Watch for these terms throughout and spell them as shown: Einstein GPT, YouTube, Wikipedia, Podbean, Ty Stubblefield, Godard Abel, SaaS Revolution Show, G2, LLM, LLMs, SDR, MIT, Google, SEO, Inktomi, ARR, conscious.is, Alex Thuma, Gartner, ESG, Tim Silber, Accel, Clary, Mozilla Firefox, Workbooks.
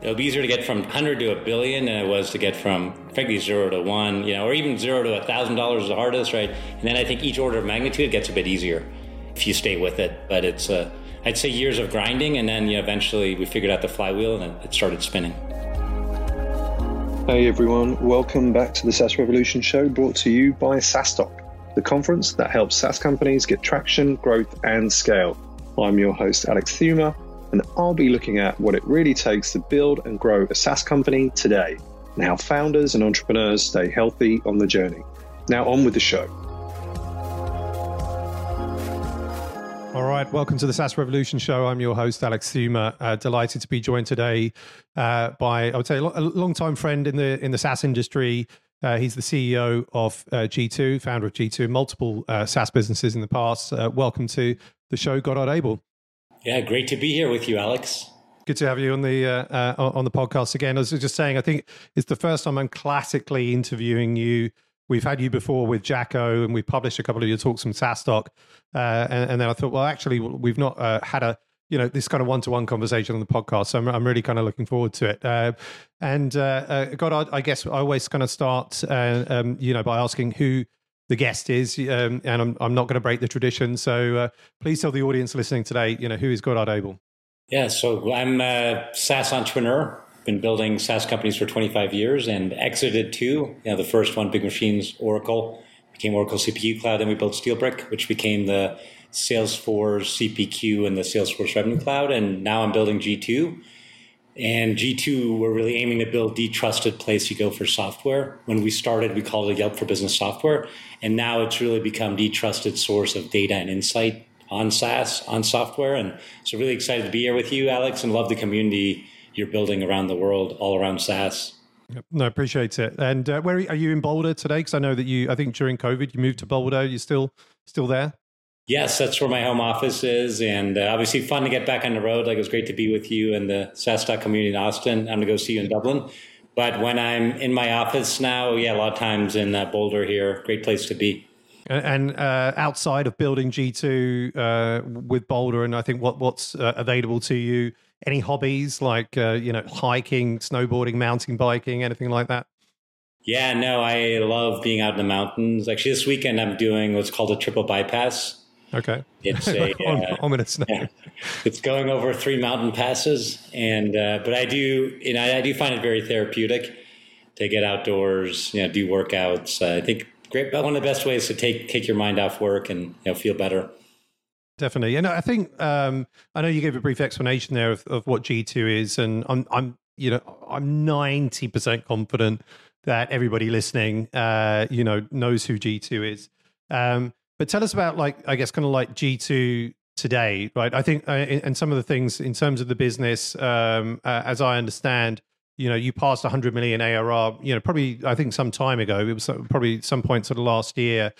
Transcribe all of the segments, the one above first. It'll be easier to get from 100 to a billion than it was to get from, frankly, zero to one, or even $0 to $1,000 is the hardest, right? And then I think each order of magnitude gets a bit easier if you stay with it. But it's, I'd say, years of grinding, and then eventually we figured out the flywheel and it started spinning. Hey everyone, welcome back to the SaaS Revolution Show, brought to you by SaaStock, the conference that helps SaaS companies get traction, growth, and scale. I'm your host, Alex Thuma, and I'll be looking at what it really takes to build and grow a SaaS company today, and how founders and entrepreneurs stay healthy on the journey. Now on with the show. All right, welcome to the SaaS Revolution Show. I'm your host, Alex Thuma. Delighted to be joined today by, I would say, a long-time friend in the SaaS industry. He's the CEO of G2, founder of G2, multiple SaaS businesses in the past. Welcome to the show, Godard Abel. Yeah, great to be here with you, Alex. Good to have you on the podcast again. I was just saying, I think it's the first time I'm classically interviewing you. We've had you before with Jacko, and we published a couple of your talks from SaaStock. And then I thought, well, actually, we've not had a this kind of one-to-one conversation on the podcast. So I'm really kind of looking forward to it. Godard, I guess I always kind of start, by asking who the guest is, and I'm not going to break the tradition. So please tell the audience listening today, who is Godard Abel? Yeah, so I'm a SaaS entrepreneur. Been building SaaS companies for 25 years and exited two. The first one, Big Machines, Oracle, became Oracle CPU Cloud. Then we built Steelbrick, which became the Salesforce CPQ and the Salesforce Revenue Cloud. And now I'm building G2. And G2, we're really aiming to build the trusted place you go for software. When we started, we called it Yelp for Business Software. And now it's really become the trusted source of data and insight on SaaS, on software. And so really excited to be here with you, Alex, and love the community you're building around the world, all around SaaS. No, I appreciate it. And where are you in Boulder today? Because I know that I think during COVID, you moved to Boulder. You're still there? Yes, that's where my home office is, and obviously fun to get back on the road. Like, it was great to be with you and the SaaStock community in Austin. I'm going to go see you in Dublin. But when I'm in my office now, a lot of times in Boulder here. Great place to be. And outside of building G2 with Boulder, and I think what's available to you, any hobbies like hiking, snowboarding, mountain biking, anything like that? Yeah, no, I love being out in the mountains. Actually, this weekend I'm doing what's called a triple bypass. Okay. It's a ominous name. It's going over three mountain passes, and but I do, and I do find it very therapeutic to get outdoors, do workouts. I think great, but one of the best ways to take your mind off work and feel better. Definitely, and I think I know you gave a brief explanation there of what G2 is, and I'm 90% confident that everybody listening, knows who G2 is. But tell us about, G2 today, right? I think, and some of the things in terms of the business, as I understand, you passed 100 million ARR, probably, I think, some time ago. It was probably some point sort of last year.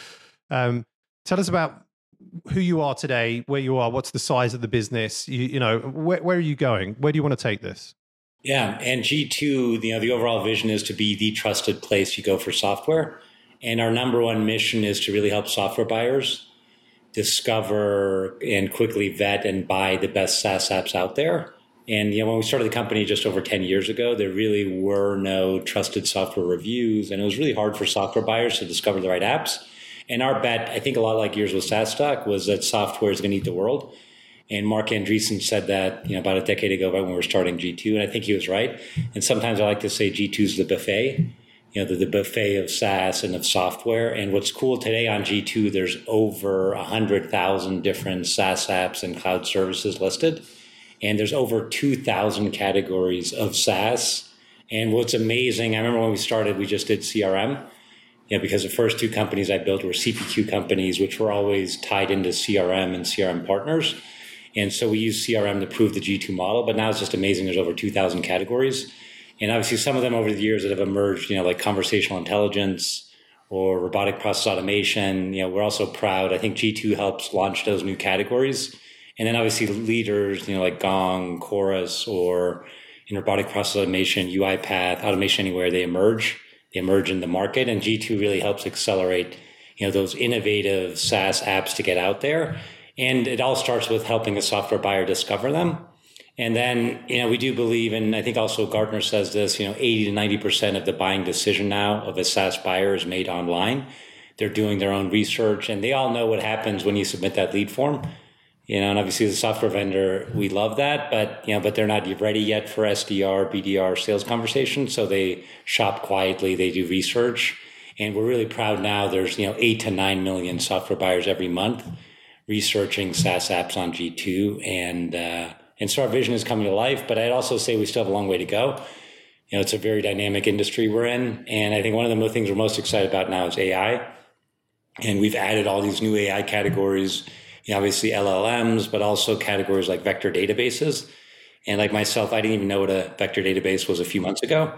Tell us about who you are today, where you are, what's the size of the business, where are you going? Where do you want to take this? Yeah, and G2, the overall vision is to be the trusted place you go for software. And our number one mission is to really help software buyers discover and quickly vet and buy the best SaaS apps out there. And when we started the company just over 10 years ago, there really were no trusted software reviews. And it was really hard for software buyers to discover the right apps. And our bet, I think a lot like yours with SaaStock, was that software is going to eat the world. And Mark Andreessen said that about a decade ago when we were starting G2. And I think he was right. And sometimes I like to say G2 is the buffet. The buffet of SaaS and of software. And what's cool today on G2, there's over 100,000 different SaaS apps and cloud services listed. And there's over 2,000 categories of SaaS. And what's amazing, I remember when we started, we just did CRM, because the first two companies I built were CPQ companies, which were always tied into CRM and CRM partners. And so we use CRM to prove the G2 model. But now it's just amazing. There's over 2,000 categories. And obviously some of them over the years that have emerged, like conversational intelligence or robotic process automation. We're also proud. I think G2 helps launch those new categories. And then obviously leaders, like Gong, Chorus, or in robotic process automation, UiPath, Automation Anywhere, they emerge in the market. And G2 really helps accelerate, those innovative SaaS apps to get out there. And it all starts with helping a software buyer discover them. And then, we do believe, and I think also Gartner says this, 80 to 90% of the buying decision now of a SaaS buyer is made online. They're doing their own research, and they all know what happens when you submit that lead form. And obviously the software vendor, we love that, but they're not ready yet for SDR, BDR sales conversations. So they shop quietly, they do research. And we're really proud now there's, 8 to 9 million software buyers every month researching SaaS apps on G2. And so our vision is coming to life, but I'd also say we still have a long way to go. It's a very dynamic industry we're in. And I think one of the things we're most excited about now is AI. And we've added all these new AI categories, obviously LLMs, but also categories like vector databases. And like myself, I didn't even know what a vector database was a few months ago,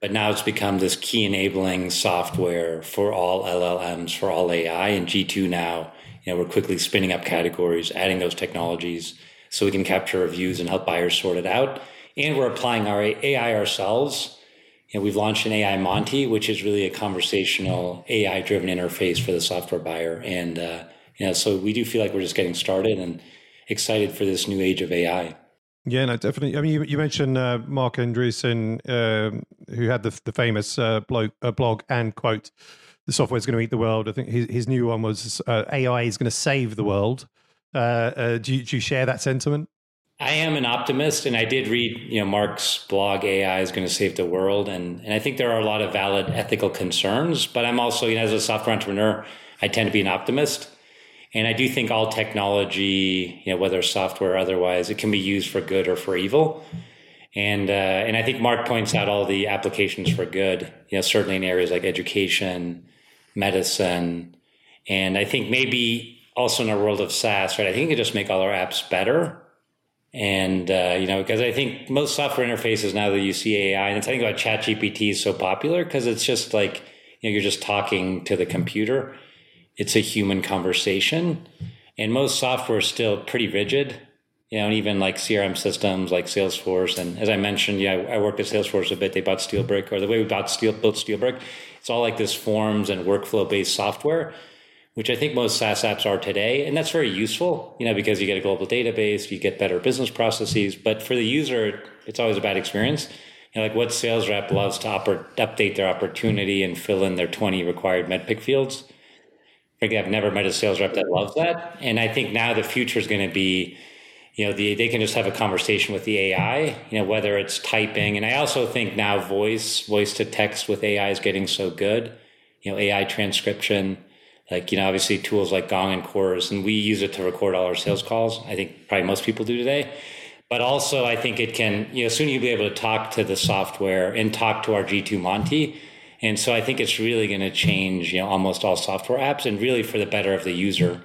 but now it's become this key enabling software for all LLMs, for all AI. And G2 now, we're quickly spinning up categories, adding those technologies so we can capture reviews and help buyers sort it out. And we're applying our AI ourselves. We've launched an AI Monty, which is really a conversational AI-driven interface for the software buyer. And so we do feel like we're just getting started and excited for this new age of AI. Yeah, no, definitely. I mean, you mentioned Mark Andreessen, who had the famous blog and quote, "The software is going to eat the world." I think his new one was AI is going to save the world. Do you share that sentiment? I am an optimist, and I did read, Mark's blog, AI is going to save the world. And I think there are a lot of valid ethical concerns, but I'm also, as a software entrepreneur, I tend to be an optimist. And I do think all technology, whether software or otherwise, it can be used for good or for evil. And I think Mark points out all the applications for good, certainly in areas like education, medicine. And I think maybe also in our world of SaaS, right? I think it just make all our apps better. And, because I think most software interfaces now that you see AI, and it's, I think about ChatGPT is so popular because it's just like, you're just talking to the computer. It's a human conversation. And most software is still pretty rigid, and even like CRM systems like Salesforce. And as I mentioned, I worked at Salesforce a bit. They bought Steelbrick, or the way we built Steelbrick. It's all like this forms and workflow-based software, which I think most SaaS apps are today. And that's very useful, because you get a global database, you get better business processes. But for the user, it's always a bad experience. Like what sales rep loves to update their opportunity and fill in their 20 required medpick fields? I've never met a sales rep that loves that. And I think now the future is going to be, they can just have a conversation with the AI, whether it's typing. And I also think now voice to text with AI is getting so good, AI transcription. Like, obviously tools like Gong and Chorus, and we use it to record all our sales calls. I think probably most people do today. But also I think it can, soon you'll be able to talk to the software and talk to our G2 Monty. And so I think it's really going to change, almost all software apps, and really for the better of the user,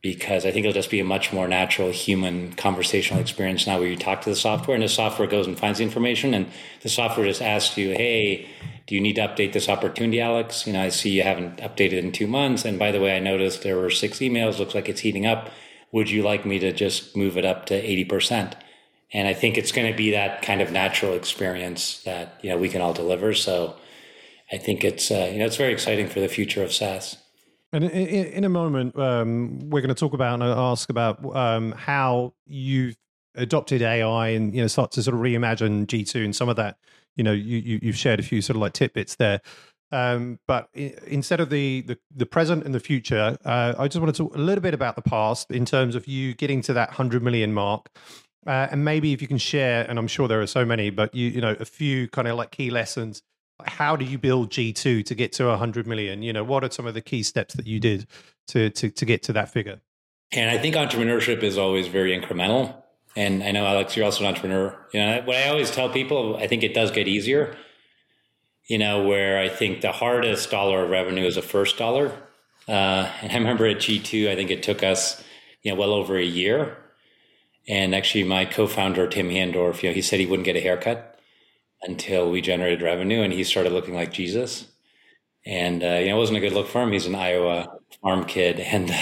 because I think it'll just be a much more natural human conversational experience now where you talk to the software and the software goes and finds the information, and the software just asks you, hey, do you need to update this opportunity, Alex? I see you haven't updated in 2 months. And by the way, I noticed there were 6 emails. Looks like it's heating up. Would you like me to just move it up to 80%? And I think it's going to be that kind of natural experience that, we can all deliver. So I think it's, it's very exciting for the future of SaaS. And in a moment, we're going to talk about and ask about how you've adopted AI and, start to sort of reimagine G2 and some of that. You've shared a few sort of like tidbits there, but instead of the present and the future, I just want to talk a little bit about the past in terms of you getting to that 100 million mark, and maybe if you can share, and I'm sure there are so many, but a few kind of like key lessons. How do you build G2 to get to 100 million? What are some of the key steps that you did to get to that figure? And I think entrepreneurship is always very incremental. And I know, Alex, you're also an entrepreneur. What I always tell people, I think it does get easier, where I think the hardest dollar of revenue is the first dollar. And I remember at G2, I think it took us, well over a year. And actually my co-founder, Tim Handorf, he said he wouldn't get a haircut until we generated revenue. And he started looking like Jesus. And, it wasn't a good look for him. He's an Iowa farm kid. And,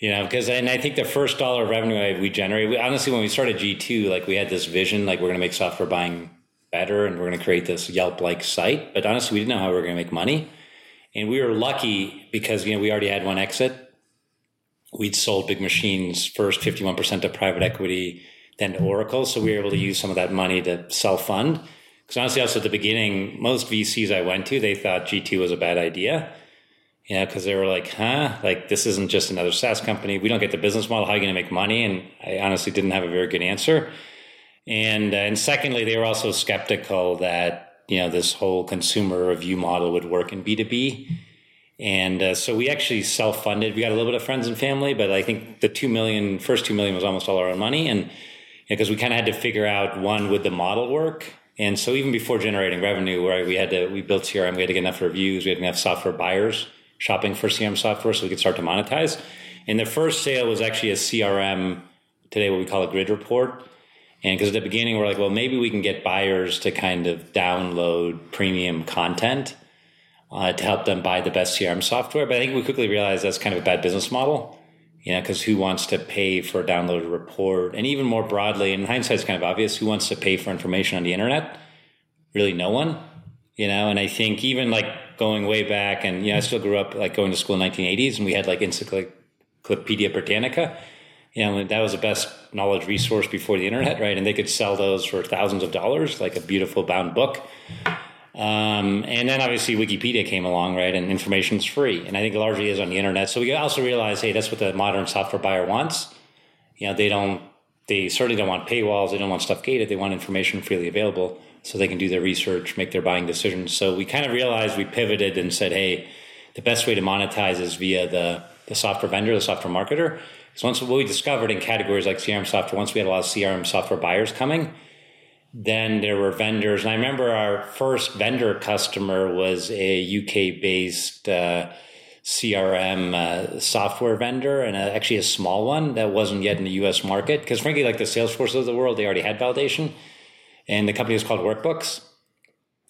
because I think the first dollar of revenue we generated, honestly, when we started G2, like we had this vision, like we're going to make software buying better and we're going to create this Yelp-like site. But honestly, we didn't know how we were going to make money. And we were lucky because, we already had one exit. We'd sold Big Machines first 51% to private equity. than to Oracle. So we were able to use some of that money to self-fund. Because honestly, also at the beginning, most VCs I went to, they thought G2 was a bad idea. You know, because they were like, huh, like this isn't just another SaaS company. We don't get the business model. How are you going to make money? And I honestly didn't have a very good answer. And secondly, they were also skeptical that, you know, this whole consumer review model would work in B2B. And so we actually self-funded. We got a little bit of friends and family, but I think the first $2 million was almost all our own money. And because we kind of had to figure out, one, would the model work? And so even before generating revenue, right, we built CRM, we had to get enough reviews, we had enough software buyers shopping for CRM software so we could start to monetize. And the first sale was actually a CRM, today what we call a grid report. And because at the beginning, we're like, well, maybe we can get buyers to kind of download premium content to help them buy the best CRM software. But I think we quickly realized that's kind of a bad business model, you know, because who wants to pay for a downloaded report? And even more broadly, in hindsight, it's kind of obvious, who wants to pay for information on the internet? Really no one, you know? And I think even like, going way back, and you know, I still grew up like going to school in the 1980s, and we had like Encyclopedia Britannica. You know, that was the best knowledge resource before the internet, right? And they could sell those for thousands of dollars, like a beautiful bound book. And then obviously Wikipedia came along, right? And information's free, and I think largely is on the internet. So we also realized, hey, that's what the modern software buyer wants. You know, they certainly don't want paywalls. They don't want stuff gated. They want information freely available, so they can do their research, make their buying decisions. So we kind of realized, we pivoted and said, hey, the best way to monetize is via the software vendor, the software marketer. So once what we discovered in categories like CRM software, once we had a lot of CRM software buyers coming, then there were vendors. And I remember our first vendor customer was a UK-based CRM software vendor, and actually a small one that wasn't yet in the US market. Because frankly, like the Salesforce of the world, they already had validation. And the company was called Workbooks.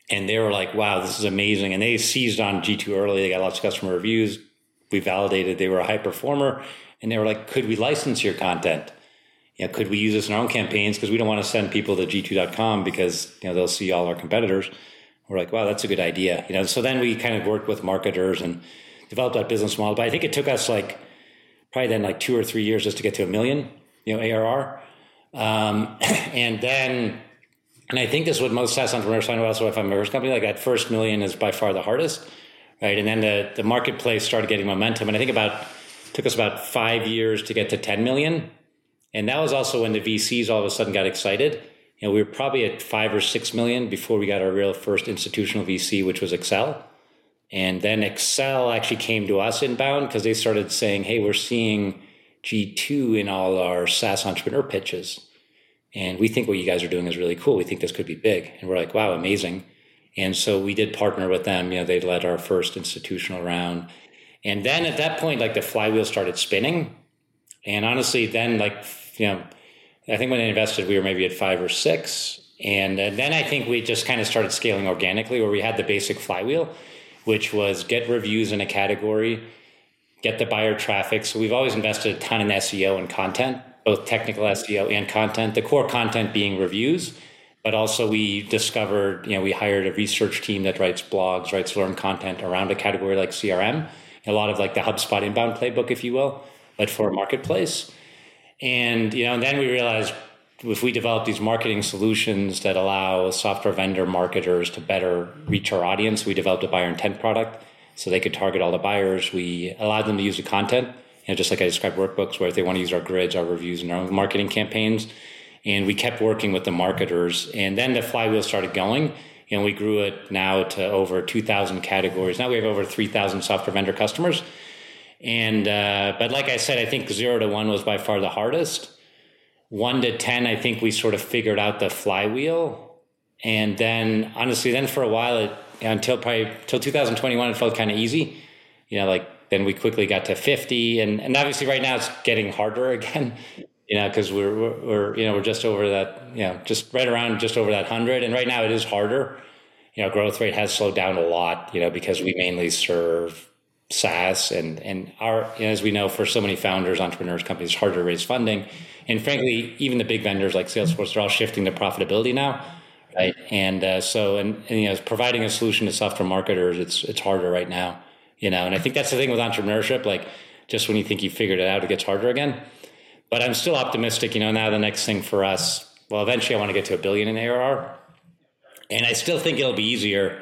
And they were like, wow, this is amazing. And they seized on G2 early. They got lots of customer reviews. We validated they were a high performer. And they were like, could we license your content? You know, could we use this in our own campaigns? Because we don't want to send people to G2.com because, you know, they'll see all our competitors. We're like, wow, that's a good idea. You know, so then we kind of worked with marketers and developed that business model. But I think it took us like probably then like 2 or 3 years just to get to $1 million, you know, ARR. And I think this is what most SaaS entrepreneurs find out. Also, if I'm a first company, like that first $1 million is by far the hardest, right? And then the marketplace started getting momentum. And I think took us about 5 years to get to 10 million. And that was also when the VCs all of a sudden got excited. You know, we were probably at 5 or 6 million before we got our real first institutional VC, which was Accel. And then Accel actually came to us inbound because they started saying, hey, we're seeing G2 in all our SaaS entrepreneur pitches. And we think what you guys are doing is really cool. We think this could be big. And we're like, wow, amazing. And so we did partner with them. You know, they led our first institutional round. And then at that point, like the flywheel started spinning. And honestly, then like, you know, I think when they invested, we were maybe at 5 or 6. And then I think we just kind of started scaling organically, where we had the basic flywheel, which was get reviews in a category, get the buyer traffic. So we've always invested a ton in SEO and content, both technical SEO and content, the core content being reviews, but also we discovered, you know, we hired a research team that writes blogs, writes learn content around a category like CRM, a lot of like the HubSpot inbound playbook, if you will, but for a marketplace. And, you know, and then we realized if we develop these marketing solutions that allow software vendor marketers to better reach our audience, we developed a buyer intent product so they could target all the buyers. We allowed them to use the content. You know, just like I described Workbooks, where if they want to use our grids, our reviews, and our own marketing campaigns. And we kept working with the marketers. And then the flywheel started going. You know, we grew it now to over 2,000 categories. Now we have over 3,000 software vendor customers. And but like I said, I think 0 to 1 was by far the hardest. 1 to 10, I think we sort of figured out the flywheel. And then, honestly, then for a while, until 2021, it felt kind of easy. You know, like, then we quickly got to 50, and obviously right now it's getting harder again, you know, because we're you know, we're just over that, you know, just right around just over that 100, and right now it is harder. You know, growth rate has slowed down a lot, you know, because we mainly serve SaaS, and our, you know, as we know, for so many founders, entrepreneurs, companies, it's harder to raise funding, and frankly, even the big vendors like Salesforce are all shifting to profitability now, right? And so you know, providing a solution to software marketers, it's harder right now. You know, and I think that's the thing with entrepreneurship, like just when you think you figured it out, it gets harder again. But I'm still optimistic, you know, now the next thing for us, well, eventually I want to get to $1 billion in ARR. And I still think it'll be easier.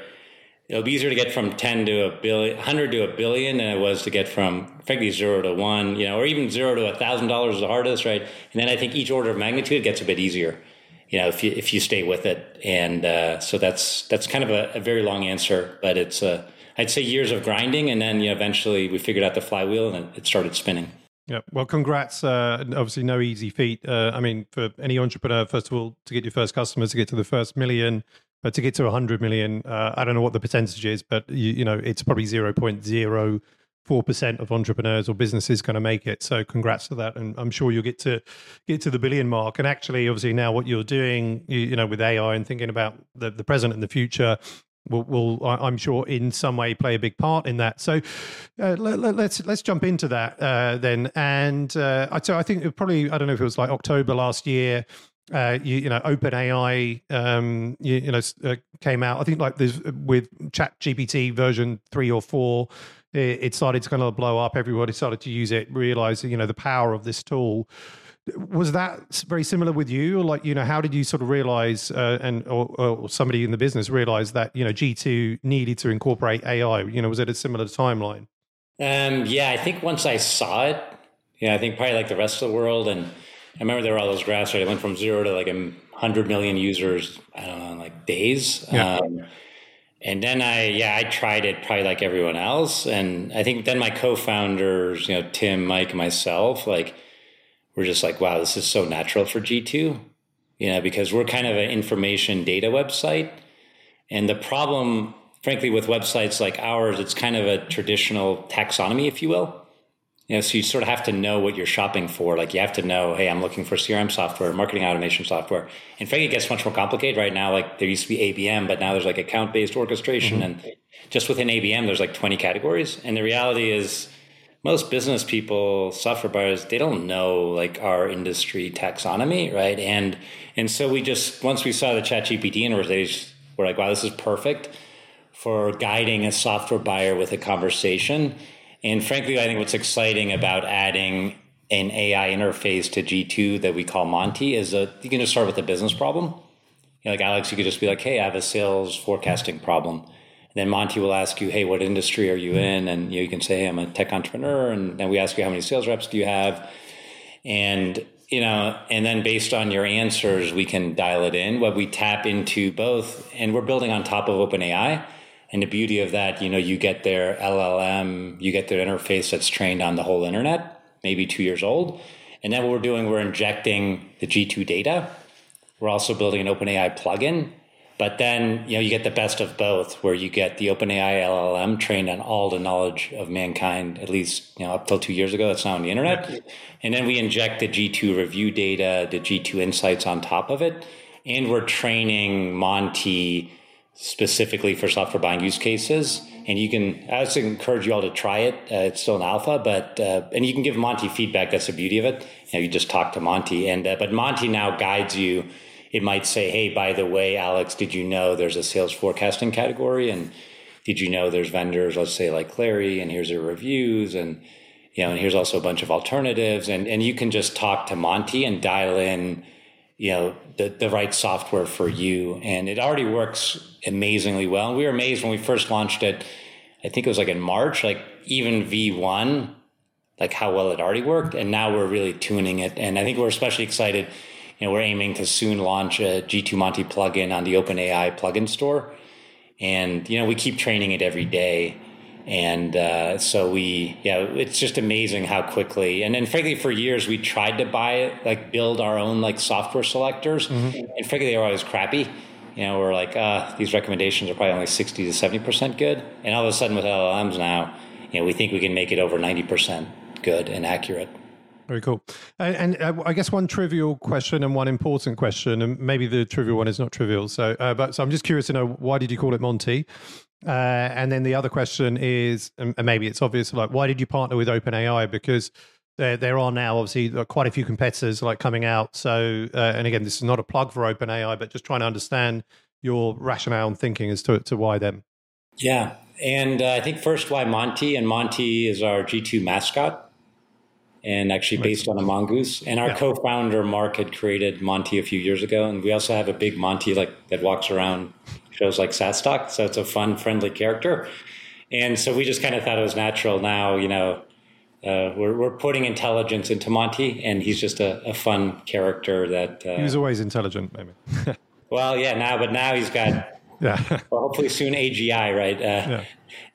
It'll be easier to get from 10 to $1 billion, 100 to $1 billion than it was to get from, frankly, 0 to 1, you know, or even $0 to $1,000 is the hardest, right? And then I think each order of magnitude gets a bit easier, you know, if you stay with it. And so that's kind of a very long answer, but it's I'd say years of grinding, and then, you know, eventually we figured out the flywheel and it started spinning. Yeah. Well, congrats. Obviously no easy feat. I mean, for any entrepreneur, first of all, to get your first customers, to get to the first million, but to get to 100 million, I don't know what the percentage is, but you know, it's probably 0.04% of entrepreneurs or businesses going to make it. So congrats to that. And I'm sure you'll get to the billion mark. And actually, obviously now what you're doing, you know, with AI and thinking about the present and the future, will I'm sure in some way play a big part in that. So let's jump into that then. And so I think it probably, I don't know if it was like October last year, you know, OpenAI came out. I think like this with ChatGPT version 3 or 4, it started to kind of blow up. Everybody started to use it, realize, you know, the power of this tool. Was that very similar with you? Or like, you know, how did you sort of realize or somebody in the business realized that, you know, G2 needed to incorporate AI? You know, was it a similar timeline? Yeah, I think once I saw it, I think probably like the rest of the world. And I remember there were all those graphs, right? It went from 0 to like 100 million users, I don't know, in like days. Yeah. And then I tried it probably like everyone else. And I think then my co-founders, you know, Tim, Mike, and myself, like, we're just like, wow, this is so natural for G2, you know, because we're kind of an information data website. And the problem, frankly, with websites like ours, it's kind of a traditional taxonomy, if you will. You know, so you sort of have to know what you're shopping for. Like you have to know, hey, I'm looking for CRM software, marketing automation software. In fact, it gets much more complicated right now. Like there used to be ABM, but now there's like account-based orchestration. Mm-hmm. And just within ABM, there's like 20 categories. And the reality is, most business people, software buyers, they don't know like our industry taxonomy, right? And so we just, once we saw the ChatGPT interface, we're like, wow, this is perfect for guiding a software buyer with a conversation. And frankly, I think what's exciting about adding an AI interface to G2 that we call Monty is that you can just start with a business problem. You know, like Alex, you could just be like, hey, I have a sales forecasting problem. And then Monty will ask you, hey, what industry are you in? And you know, you can say, hey, I'm a tech entrepreneur. And then we ask you, how many sales reps do you have? And, you know, and then based on your answers, we can dial it in. What we tap into both, and we're building on top of OpenAI. And the beauty of that, you know, you get their LLM, you get their interface that's trained on the whole internet, maybe 2 years old. And then what we're doing, we're injecting the G2 data. We're also building an OpenAI plugin. But then, you know, you get the best of both, where you get the OpenAI LLM trained on all the knowledge of mankind, at least, you know, up till 2 years ago. That's now on the internet. Yep. And then we inject the G2 review data, the G2 insights on top of it. And we're training Monty specifically for software buying use cases. And you can, I would encourage you all to try it. It's still an alpha, but, and you can give Monty feedback. That's the beauty of it. You know, you just talk to Monty. And, but Monty now guides you. It might say, hey, by the way, Alex, did you know there's a sales forecasting category? And did you know there's vendors, let's say like Clary, and here's their reviews, and you know, and here's also a bunch of alternatives. And you can just talk to Monty and dial in, you know, the right software for you. And it already works amazingly well. And we were amazed when we first launched it, I think it was like in March, like even V1, like how well it already worked. And now we're really tuning it. And I think we're especially excited. You know, we're aiming to soon launch a G2 Monty plugin on the OpenAI plugin store. And, you know, we keep training it every day. And so we, yeah, it's just amazing how quickly. And then frankly, for years, we tried to buy it, like build our own like software selectors. Mm-hmm. And frankly, they were always crappy. You know, we're like, these recommendations are probably only 60 to 70% good. And all of a sudden with LLMs now, you know, we think we can make it over 90% good and accurate. Very cool. And I guess one trivial question and one important question, and maybe the trivial one is not trivial. So, but I'm just curious to know, why did you call it Monty? And then the other question is, and maybe it's obvious, like, why did you partner with OpenAI? Because there are now obviously quite a few competitors like coming out. So, and again, this is not a plug for OpenAI, but just trying to understand your rationale and thinking as to why them. Yeah. And I think first, why Monty? And Monty is our G2 mascot. and actually based on a mongoose. And our co-founder, Mark, had created Monty a few years ago. And we also have a big Monty that walks around shows like SaaStock. So it's a fun, friendly character. And so we just kind of thought it was natural now, we're putting intelligence into Monty, and he's just a fun character that... he was always intelligent, maybe. Well, yeah, now he's got... Yeah. Well, hopefully soon AGI, right?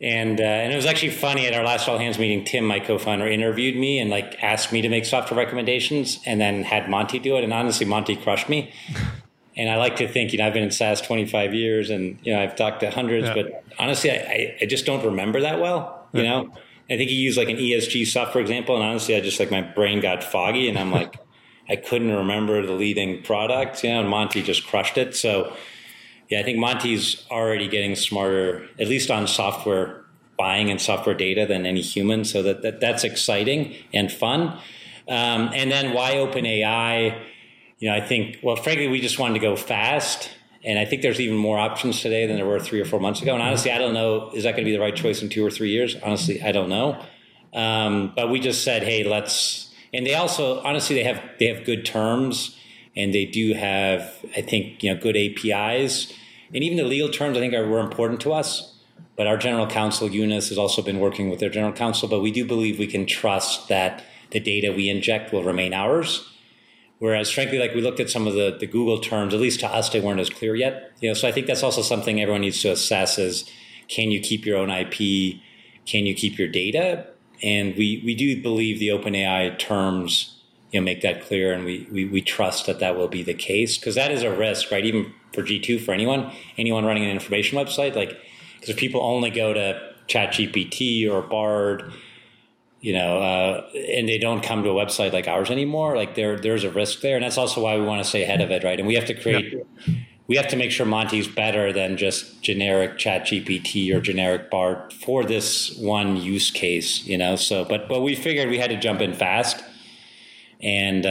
And it was actually funny at our last all hands meeting. Tim, my co-founder, interviewed me and asked me to make software recommendations, and then had Monty do it. And honestly, Monty crushed me. And I like to think, I've been in SaaS 25 years, and I've talked to hundreds, but honestly, I just don't remember that well. You know, I think he used an ESG stuff, for example, and honestly, I just my brain got foggy, and I'm I couldn't remember the leading product. And Monty just crushed it. So. Yeah, I think Monty's already getting smarter, at least on software buying and software data, than any human. So that's exciting and fun. And then why OpenAI? I think, well, frankly, we just wanted to go fast. And I think there's even more options today than there were 3 or 4 months ago. And honestly, I don't know, is that going to be the right choice in 2 or 3 years? Honestly, I don't know. But we just said, hey, let's, and they also, honestly, they have good terms. And they do have, I think, good APIs. And even the legal terms, I think, were important to us. But our general counsel, Eunice, has also been working with their general counsel. But we do believe we can trust that the data we inject will remain ours. Whereas, frankly, we looked at some of the Google terms, at least to us, they weren't as clear yet. So I think that's also something everyone needs to assess is, can you keep your own IP? Can you keep your data? And we do believe the OpenAI terms make that clear, and we trust that will be the case, because that is a risk, right? Even for G2, for anyone running an information website, because if people only go to ChatGPT or Bard, and they don't come to a website like ours anymore, there's a risk there, and that's also why we want to stay ahead of it, right? And we have to we have to make sure Monty's better than just generic ChatGPT or generic Bard for this one use case, So, but we figured we had to jump in fast. And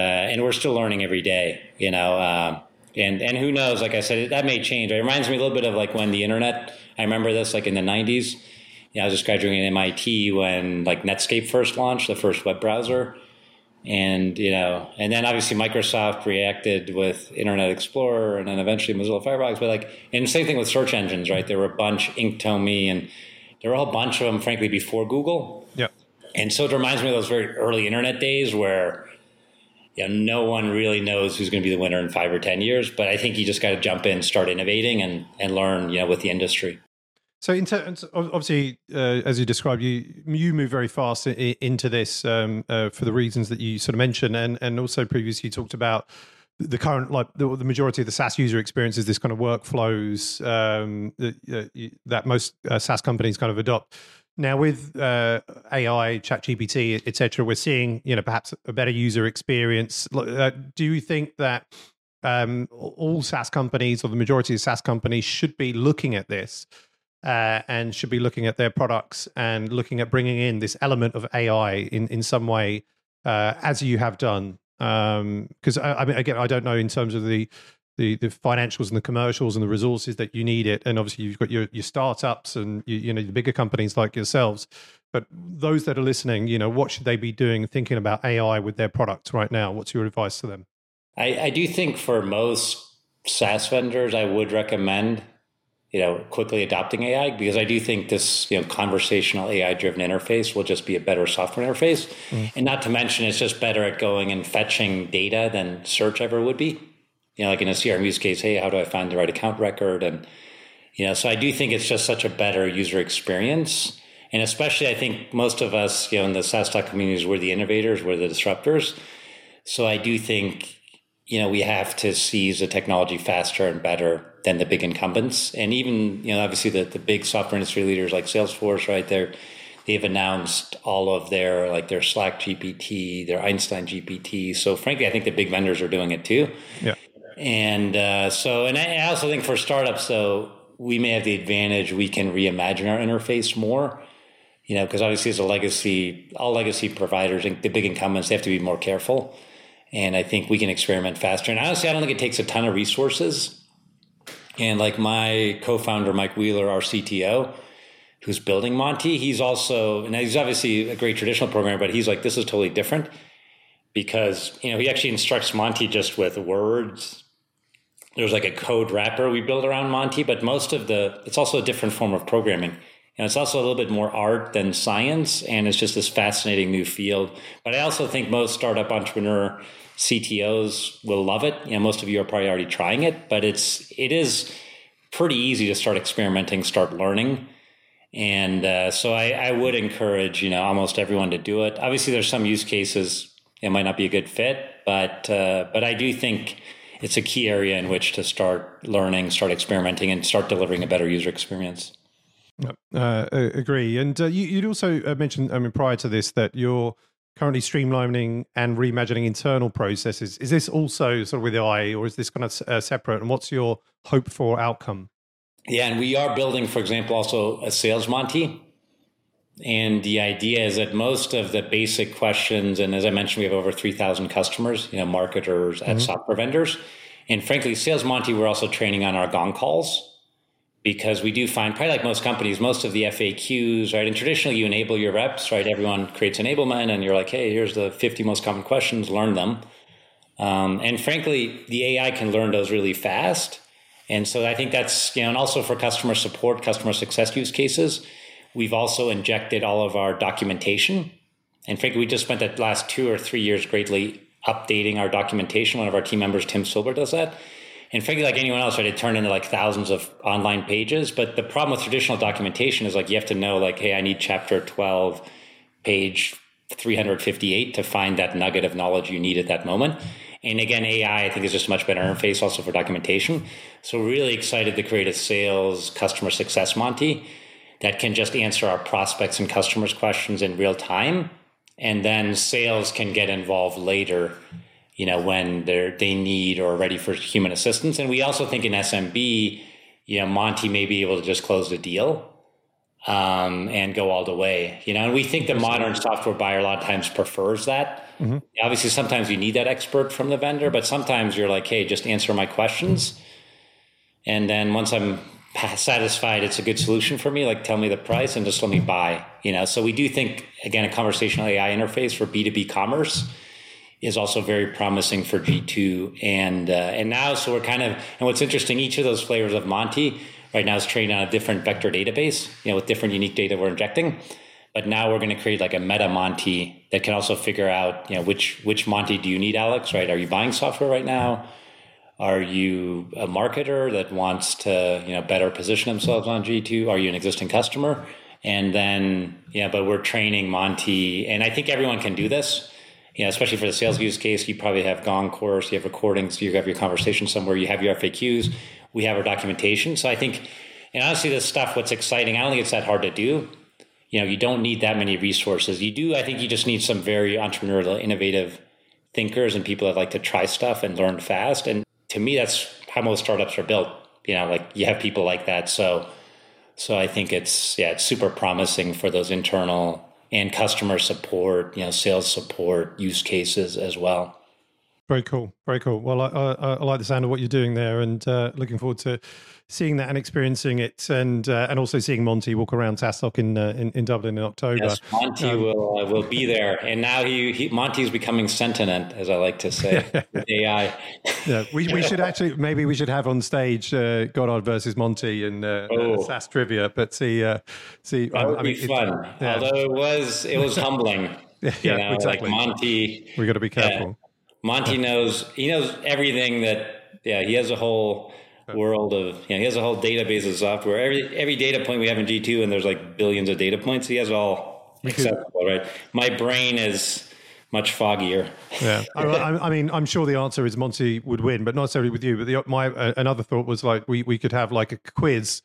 we're still learning every day, and who knows, like I said, that may change. It reminds me a little bit of when the internet, I remember this in the 90s, I was just graduating at MIT when Netscape first launched, the first web browser. And, and then obviously Microsoft reacted with Internet Explorer, and then eventually Mozilla Firefox, but and same thing with search engines, right? There were a bunch, Inktomi, and there were a whole bunch of them, frankly, before Google. Yeah. And so it reminds me of those very early internet days where, no one really knows who's going to be the winner in 5 or 10 years, but I think you just got to jump in, start innovating, and learn, with the industry. So, in terms, obviously, as you described, you move very fast into this for the reasons that you sort of mentioned, and also previously you talked about the current, the majority of the SaaS user experience is this kind of workflows that most SaaS companies kind of adopt. Now with AI, ChatGPT, et cetera, we're seeing, perhaps a better user experience. Do you think that all SaaS companies, or the majority of SaaS companies, should be looking at this and should be looking at their products and looking at bringing in this element of AI in some way, as you have done? Because I mean, again, I don't know in terms of the financials and the commercials and the resources that you need it. And obviously you've got your startups and the bigger companies like yourselves, but those that are listening, what should they be doing, thinking about AI with their products right now? What's your advice to them? I do think for most SaaS vendors, I would recommend, quickly adopting AI, because I do think this, conversational AI driven interface will just be a better software interface. Mm-hmm. And not to mention, it's just better at going and fetching data than search ever would be. In a CRM use case, hey, how do I find the right account record? And, so I do think it's just such a better user experience. And especially, I think most of us, in the SaaStock communities, we're the innovators, we're the disruptors. So I do think, we have to seize the technology faster and better than the big incumbents. And even, obviously the big software industry leaders like Salesforce, right? They've announced all of their, their Slack GPT, their Einstein GPT. So frankly, I think the big vendors are doing it too. Yeah. And and I also think for startups, though, we may have the advantage we can reimagine our interface more, because obviously as a legacy, all legacy providers and the big incumbents, they have to be more careful. And I think we can experiment faster. And honestly, I don't think it takes a ton of resources. And my co-founder, Mike Wheeler, our CTO, who's building Monty, he's also, and he's obviously a great traditional programmer, but he's like, this is totally different because, you know, he actually instructs Monty just with words. There's like a code wrapper we build around Monty, but most of the, it's also a different form of programming. And it's also a little bit more art than science. And it's just this fascinating new field. But I also think most startup entrepreneur CTOs will love it. You know, most of you are probably already trying it, but it is pretty easy to start experimenting, start learning. And so I would encourage, you know, almost everyone to do it. Obviously, there's some use cases it might not be a good fit, but I do think it's a key area in which to start learning, start experimenting, and start delivering a better user experience. Agree. And you'd also mentioned, I mean, prior to this, that you're currently streamlining and reimagining internal processes. Is this also sort of with AI, or is this kind of separate? And what's your hope for outcome? Yeah, and we are building, for example, also a sales Monty. And the idea is that most of the basic questions, and as I mentioned, we have over 3,000 customers, you know, marketers and software vendors. And frankly, sales Monty, we're also training on our Gong calls because we do find, probably like most companies, most of the FAQs, right? And traditionally you enable your reps, right? Everyone creates enablement and you're like, hey, here's the 50 most common questions, learn them. And frankly, the AI can learn those really fast. And so I think that's, you know, and also for customer support, customer success use cases, we've also injected all of our documentation. And frankly, we just spent the last 2 or 3 years greatly updating our documentation. One of our team members, Tim Silber, does that. And frankly, like anyone else, right, it turned into like thousands of online pages. But the problem with traditional documentation is like, you have to know like, hey, I need chapter 12, page 358 to find that nugget of knowledge you need at that moment. And again, AI, I think, is just a much better interface also for documentation. So really excited to create a sales customer success Monty that can just answer our prospects and customers' questions in real time. And then sales can get involved later, you know, when they need or are ready for human assistance. And we also think in SMB, you know, Monty may be able to just close the deal and go all the way, you know, and we think the modern software buyer a lot of times prefers that. Mm-hmm. Obviously, sometimes you need that expert from the vendor, but sometimes you're like, hey, just answer my questions. And then once I'm satisfied, it's a good solution for me. Like, tell me the price and just let me buy, you know? So we do think, again, a conversational AI interface for B2B commerce is also very promising for G2. And now, so we're kind of, and what's interesting, each of those flavors of Monty right now is trained on a different vector database, you know, with different unique data we're injecting. But now we're going to create like a meta Monty that can also figure out, you know, which Monty do you need, Alex, right? Are you buying software right now? Are you a marketer that wants to, you know, better position themselves on G2? Are you an existing customer? And then, yeah, but we're training Monty. And I think everyone can do this, you know, especially for the sales use case. You probably have Gong course, you have recordings, you have your conversation somewhere, you have your FAQs. We have our documentation. So I think, and honestly, this stuff, what's exciting, I don't think it's that hard to do. You know, you don't need that many resources. You do, I think you just need some very entrepreneurial, innovative thinkers and people that like to try stuff and learn fast. And to me, that's how most startups are built. You know, like you have people like that. So I think it's, yeah, it's super promising for those internal and customer support, you know, sales support use cases as well. Very cool. Very cool. Well, I like the sound of what you're doing there and looking forward to seeing that and experiencing it and also seeing Monty walk around SaaStock in Dublin in October. Yes, Monty will be there. And now Monty is becoming sentient, as I like to say, AI. Yeah, we should actually, maybe we should have on stage Godard versus Monty and SaaS trivia, but see. That would be fun. Yeah. Although it was humbling. Yeah, exactly. Like Monty. We got to be careful. Monty knows everything that, yeah, he has a whole world of, you know, he has a whole database of software. Every data point we have in G2, and there's like billions of data points, he has all accessible, right? My brain is much foggier. Yeah. I mean, I'm sure the answer is Monty would win, but not necessarily with you. But another thought was like, we could have like a quiz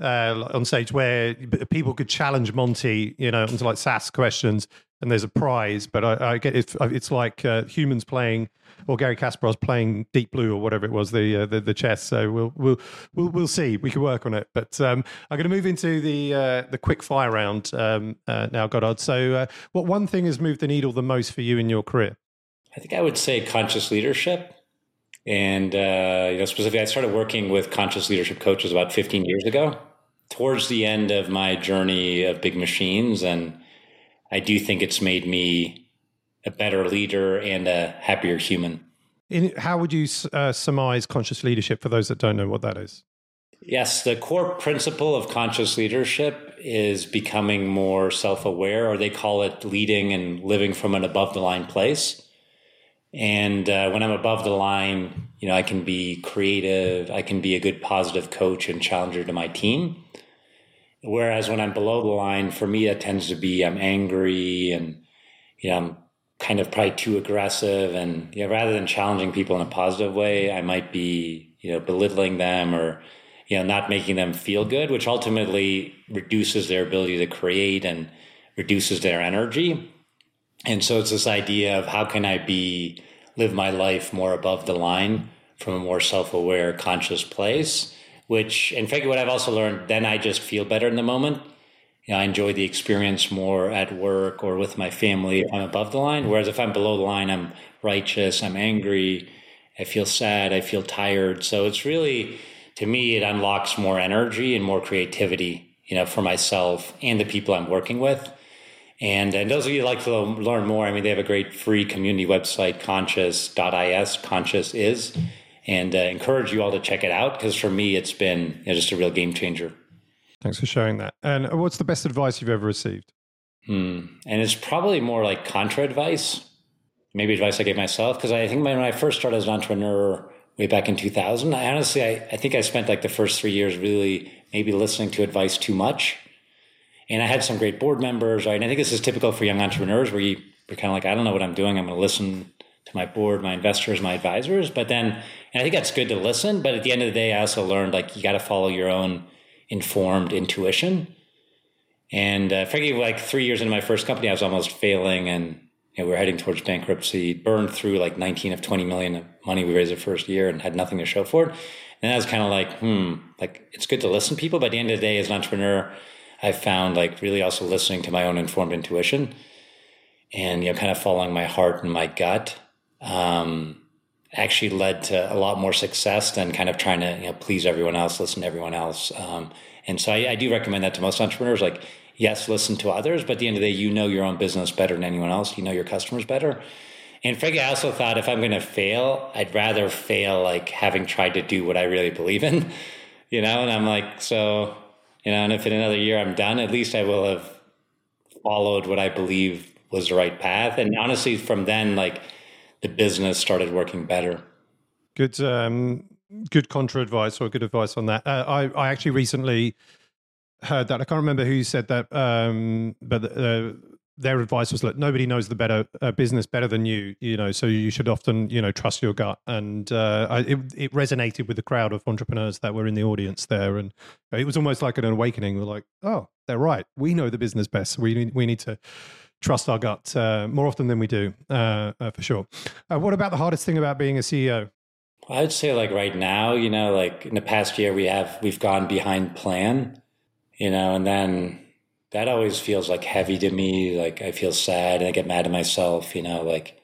on stage where people could challenge Monty, you know, into like SaaS questions. And there's a prize, but I get it's like humans playing, or Gary Kasparov's playing Deep Blue or whatever it was, the chess. So we'll see. We can work on it. But I'm going to move into the quick fire round now, Godard. So what one thing has moved the needle the most for you in your career? I think I would say conscious leadership, and you know, specifically, I started working with conscious leadership coaches about 15 years ago. towards the end of my journey of Big Machines, and I do think it's made me a better leader and a happier human. How would you surmise conscious leadership for those that don't know what that is? Yes, the core principle of conscious leadership is becoming more self-aware, or they call it leading and living from an above-the-line place. And when I'm above the line, you know, I can be creative, I can be a good positive coach and challenger to my team. Whereas when I'm below the line, for me, that tends to be I'm angry and, you know, I'm kind of probably too aggressive. And, you know, rather than challenging people in a positive way, I might be, you know, belittling them or, you know, not making them feel good, which ultimately reduces their ability to create and reduces their energy. And so it's this idea of how can I live my life more above the line from a more self-aware, conscious place, which, in fact, what I've also learned, then I just feel better in the moment. You know, I enjoy the experience more at work or with my family if I'm above the line. Whereas if I'm below the line, I'm righteous, I'm angry, I feel sad, I feel tired. So it's really, to me, it unlocks more energy and more creativity, you know, for myself and the people I'm working with. And those of you who like to learn more, I mean, they have a great free community website, conscious.is, conscious is, and encourage you all to check it out, because for me, it's been, you know, just a real game changer. Thanks for sharing that. And what's the best advice you've ever received? And it's probably more like contra advice, maybe advice I gave myself, because I think when I first started as an entrepreneur way back in 2000, I think I spent like the first 3 years really maybe listening to advice too much. And I had some great board members, right? And I think this is typical for young entrepreneurs where you're kind of like, I don't know what I'm doing. I'm going to listen to my board, my investors, my advisors. But then, and I think that's good to listen. But at the end of the day, I also learned, like, you got to follow your own informed intuition. And frankly, like 3 years into my first company, I was almost failing. And, you know, we were heading towards bankruptcy, burned through like 19 of 20 million of money we raised the first year and had nothing to show for it. And I was kind of like, like, it's good to listen to people. But at the end of the day, as an entrepreneur, I found, like, really also listening to my own informed intuition and, you know, kind of following my heart and my gut actually led to a lot more success than kind of trying to, you know, please everyone else, listen to everyone else. And so I do recommend that to most entrepreneurs, like, yes, listen to others, but at the end of the day, you know your own business better than anyone else. You know your customers better. And frankly, I also thought if I'm going to fail, I'd rather fail, like, having tried to do what I really believe in, you know, and I'm like, so... You know, and if in another year I'm done, at least I will have followed what I believe was the right path. And honestly, from then, like, the business started working better. Good, good contra advice or good advice on that. I actually recently heard that. I can't remember who said that, but their advice was, look, nobody knows the better business better than you. You know, so you should often, you know, trust your gut. And it resonated with the crowd of entrepreneurs that were in the audience there. And it was almost like an awakening. We're like, oh, they're right. We know the business best. We need to trust our gut more often than we do, for sure. What about the hardest thing about being a CEO? I would say, like, right now, you know, like in the past year, we've gone behind plan, you know, and then that always feels like heavy to me. Like, I feel sad and I get mad at myself, you know, like,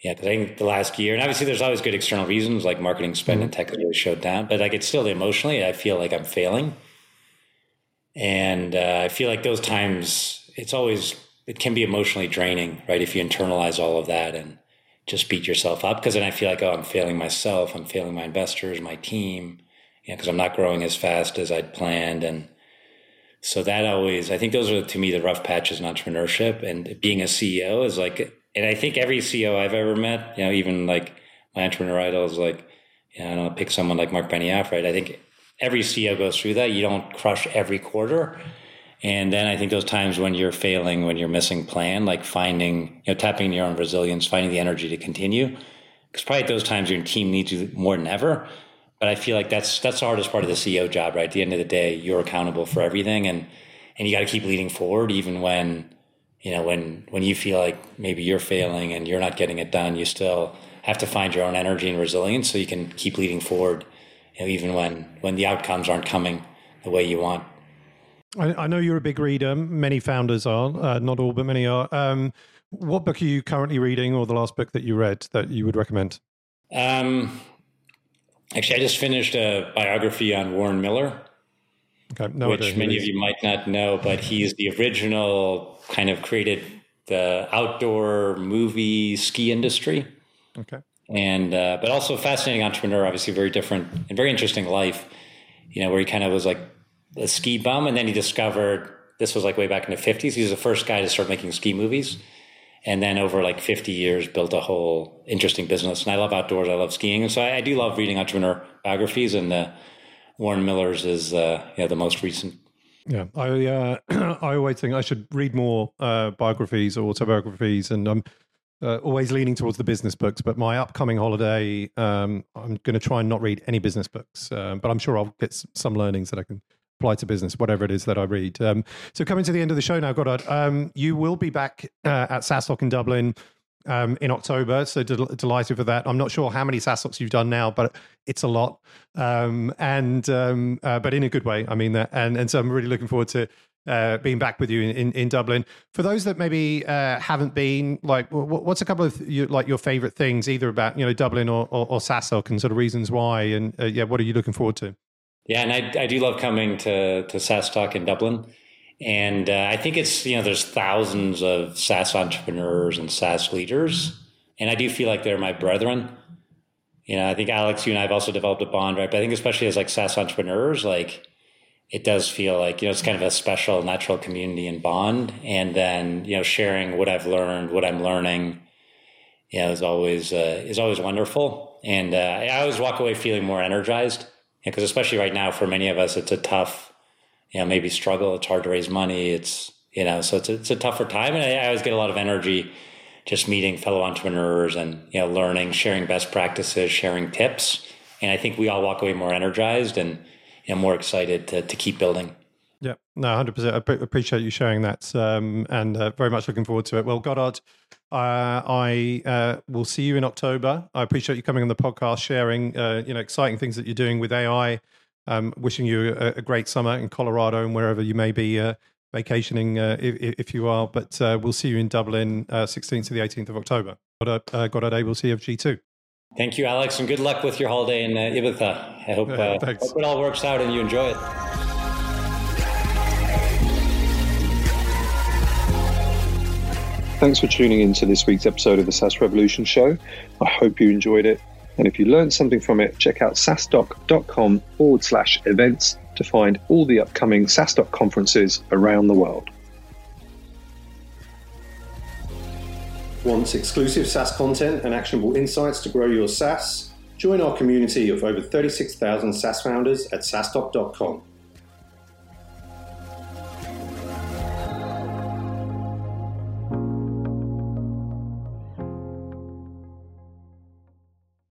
yeah, because I think the last year, and obviously there's always good external reasons, like marketing spend and tech really showed down, but like, it's still emotionally, I feel like I'm failing. And I feel like those times it can be emotionally draining, right? If you internalize all of that and just beat yourself up, because then I feel like, oh, I'm failing myself. I'm failing my investors, my team, you know, because I'm not growing as fast as I'd planned. And so that always, I think those are, to me, the rough patches in entrepreneurship. And being a CEO is like, and I think every CEO I've ever met, you know, even like my entrepreneur idol is like, you know, I don't know, pick someone like Mark Benioff, right? I think every CEO goes through that. You don't crush every quarter. And then I think those times when you're failing, when you're missing plan, like finding, you know, tapping your own resilience, finding the energy to continue. Because probably at those times your team needs you more than ever. But I feel like that's the hardest part of the CEO job, right? At the end of the day, you're accountable for everything, and you got to keep leading forward, even when, you know, when you feel like maybe you're failing and you're not getting it done, you still have to find your own energy and resilience so you can keep leading forward, you know, even when the outcomes aren't coming the way you want. I know you're a big reader. Many founders are, not all, but many are. What book are you currently reading, or the last book that you read that you would recommend? Actually, I just finished a biography on Warren Miller, Which many of you might not know, but he's the original kind of created the outdoor movie ski industry. Okay. And but also fascinating entrepreneur, obviously very different and very interesting life, you know, where he kind of was like a ski bum. And then he discovered, this was like way back in the 50s, he was the first guy to start making ski movies. And then over like 50 years, built a whole interesting business. And I love outdoors. I love skiing. And so I do love reading entrepreneur biographies. And Warren Miller's is the most recent. Yeah, I always think I should read more biographies or autobiographies. And I'm always leaning towards the business books. But my upcoming holiday, I'm going to try and not read any business books. But I'm sure I'll get some learnings that I can apply to business, whatever it is that I read. So coming to the end of the show now, Godard, you will be back at SaaStock in Dublin in October. So delighted for that. I'm not sure how many SaaStocks you've done now, but it's a lot. But in a good way, I mean that. And so I'm really looking forward to being back with you in Dublin. For those that maybe haven't been, like, what's a couple of your favorite things, either about, you know, Dublin or SaaStock, and sort of reasons why? And what are you looking forward to? Yeah, and I do love coming to SaaStock in Dublin. And I think it's, you know, there's thousands of SaaS entrepreneurs and SaaS leaders. And I do feel like they're my brethren. You know, I think, Alex, you and I have also developed a bond, right? But I think especially as like SaaS entrepreneurs, like it does feel like, you know, it's kind of a special natural community and bond. And then, you know, sharing what I've learned, what I'm learning, you know, is always wonderful. And I always walk away feeling more energized. Because especially right now, for many of us, it's a tough, you know, maybe struggle. It's hard to raise money. It's, you know, so it's a tougher time. And I always get a lot of energy just meeting fellow entrepreneurs and, you know, learning, sharing best practices, sharing tips. And I think we all walk away more energized and, you know, more excited to keep building. Yeah, no, 100%. I appreciate you sharing that, and very much looking forward to it. Well, Godard, I will see you in October. I appreciate you coming on the podcast, sharing exciting things that you're doing with AI. Wishing you a great summer in Colorado and wherever you may be vacationing if you are. But we'll see you in Dublin, 16th to the 18th of October. Godard Abel, CEO of G2. Thank you, Alex, and good luck with your holiday in Ibiza. I hope, hope it all works out and you enjoy it. Thanks for tuning in to this week's episode of the SaaS Revolution Show. I hope you enjoyed it. And if you learned something from it, check out SaaStock.com/events to find all the upcoming SaaStock conferences around the world. Want exclusive SaaS content and actionable insights to grow your SaaS? Join our community of over 36,000 SaaS founders at SaaStock.com.